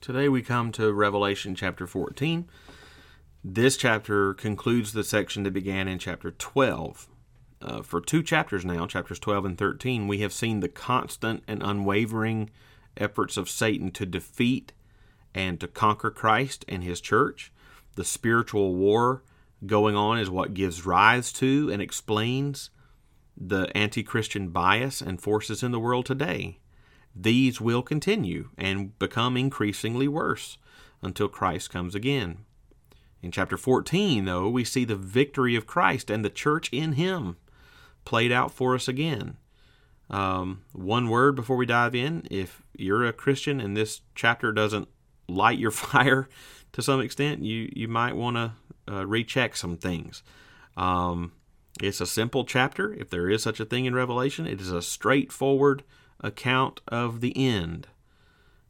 Today we come to Revelation chapter 14. This chapter concludes the section that began in chapter 12. For two chapters now, chapters 12 and 13, we have seen the constant and unwavering efforts of Satan to defeat and to conquer Christ and his church. The spiritual war going on is what gives rise to and explains the anti-Christian bias and forces in the world today. These will continue and become increasingly worse until Christ comes again. In chapter 14, though, we see the victory of Christ and the church in him played out for us again. One word before we dive in: if you're a Christian and this chapter doesn't light your fire to some extent, you might want to recheck some things. It's a simple chapter, if there is such a thing in Revelation. It is a straightforward account of the end.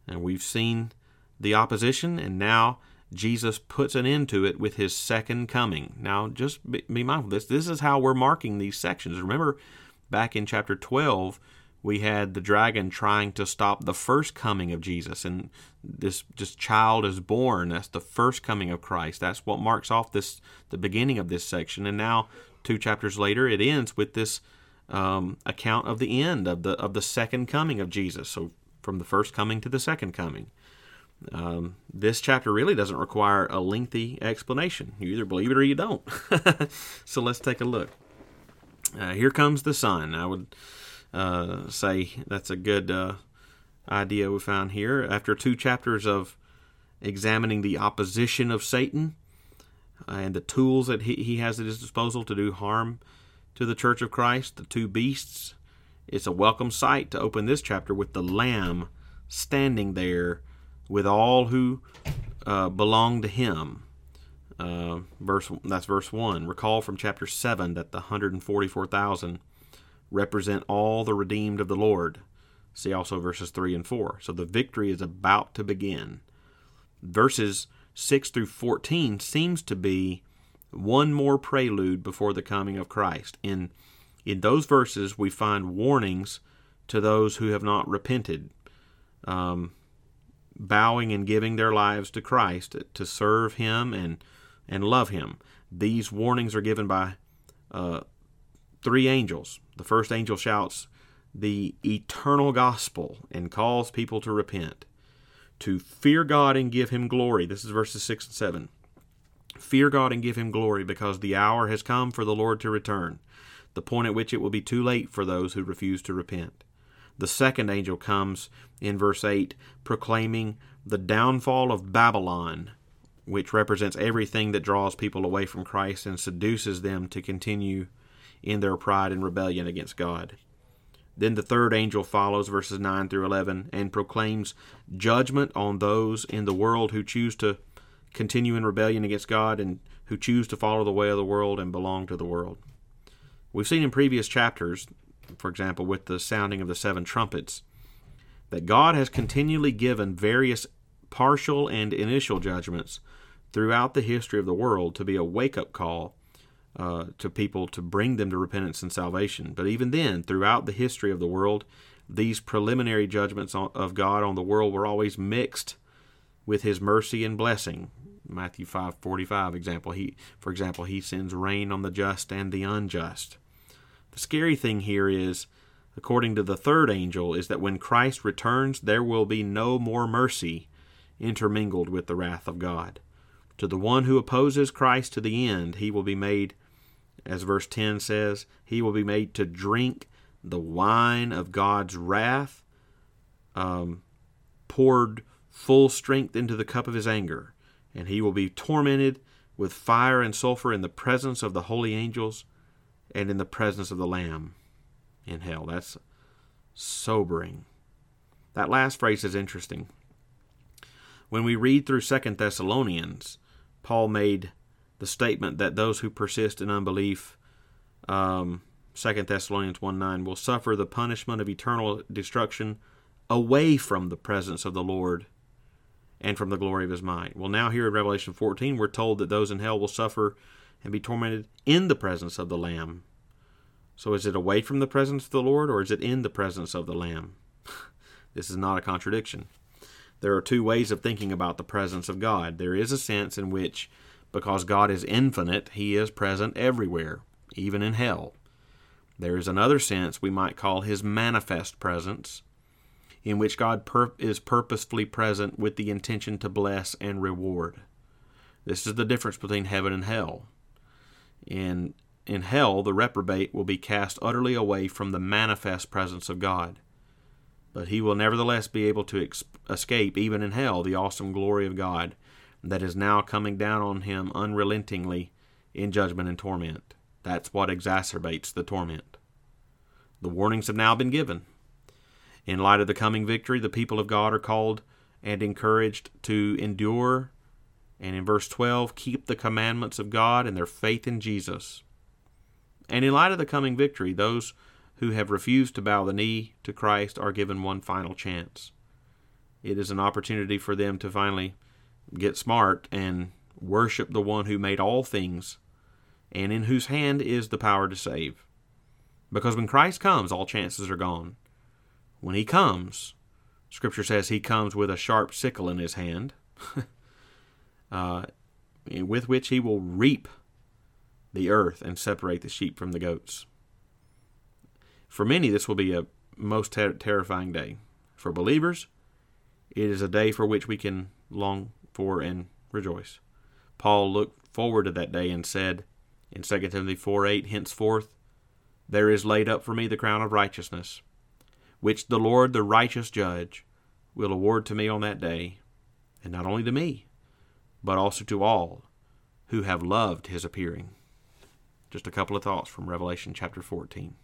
And we've seen the opposition, and now Jesus puts an end to it with his second coming. Now, just be mindful of this. This is how we're marking these sections. Remember, back in chapter 12, we had the dragon trying to stop the first coming of Jesus, and this child is born. That's the first coming of Christ. That's what marks off the beginning of this section. And now, two chapters later, it ends with this account of the end of the second coming of Jesus. So, from the first coming to the second coming. This chapter really doesn't require a lengthy explanation. You either believe it or you don't. So let's take a look. Here comes the sun. I would say that's a good idea we found here. After two chapters of examining the opposition of Satan and the tools that he has at his disposal to do harm to the Church of Christ, the two beasts, it's a welcome sight to open this chapter with the Lamb standing there with all who belong to him. That's verse 1. Recall from chapter 7 that the 144,000 represent all the redeemed of the Lord. See also verses 3 and 4. So the victory is about to begin. Verses 6 through 14 seems to be one more prelude before the coming of Christ. In those verses, we find warnings to those who have not repented, bowing and giving their lives to Christ to serve him and love him. These warnings are given by three angels. The first angel shouts the eternal gospel and calls people to repent, to fear God and give him glory. This is verses 6 and 7. Fear God and give him glory, because the hour has come for the Lord to return, the point at which it will be too late for those who refuse to repent. The second angel comes in verse 8, proclaiming the downfall of Babylon, which represents everything that draws people away from Christ and seduces them to continue in their pride and rebellion against God. Then the third angel follows verses 9 through 11 and proclaims judgment on those in the world who choose to continue in rebellion against God and who choose to follow the way of the world and belong to the world. We've seen in previous chapters, for example, with the sounding of the seven trumpets, that God has continually given various partial and initial judgments throughout the history of the world to be a wake-up call to people, to bring them to repentance and salvation. But even then, throughout the history of the world, these preliminary judgments of God on the world were always mixed with his mercy and blessing. Matthew 5:45, for example, he sends rain on the just and the unjust. The scary thing here is, according to the third angel, is that when Christ returns, there will be no more mercy intermingled with the wrath of God. To the one who opposes Christ to the end, he will be made, as verse 10 says, he will be made to drink the wine of God's wrath, poured full strength into the cup of his anger, and he will be tormented with fire and sulfur in the presence of the holy angels and in the presence of the Lamb in hell. That's sobering. That last phrase is interesting. When we read through 2 Thessalonians, Paul made the statement that those who persist in unbelief, 2 Thessalonians 1:9, will suffer the punishment of eternal destruction away from the presence of the Lord and from the glory of his might. Well, now here in Revelation 14, we're told that those in hell will suffer and be tormented in the presence of the Lamb. So is it away from the presence of the Lord, or is it in the presence of the Lamb? This is not a contradiction. There are two ways of thinking about the presence of God. There is a sense in which, because God is infinite, He is present everywhere, even in hell. There is another sense we might call His manifest presence, in which God is purposefully present with the intention to bless and reward. This is the difference between heaven and hell. In hell, the reprobate will be cast utterly away from the manifest presence of God, but he will nevertheless be able to escape, even in hell, the awesome glory of God that is now coming down on him unrelentingly in judgment and torment. That's what exacerbates the torment. The warnings have now been given. In light of the coming victory, the people of God are called and encouraged to endure, and in verse 12, keep the commandments of God and their faith in Jesus. And in light of the coming victory, those who have refused to bow the knee to Christ are given one final chance. It is an opportunity for them to finally get smart and worship the one who made all things and in whose hand is the power to save. Because when Christ comes, all chances are gone. When He comes, Scripture says He comes with a sharp sickle in His hand, with which He will reap the earth and separate the sheep from the goats. For many, this will be a most terrifying day. For believers, it is a day for which we can long for and rejoice. Paul looked forward to that day and said in 2 Timothy 4:8, henceforth there is laid up for me the crown of righteousness, which the Lord, the righteous judge, will award to me on that day, and not only to me, but also to all who have loved His appearing. Just a couple of thoughts from Revelation chapter 14.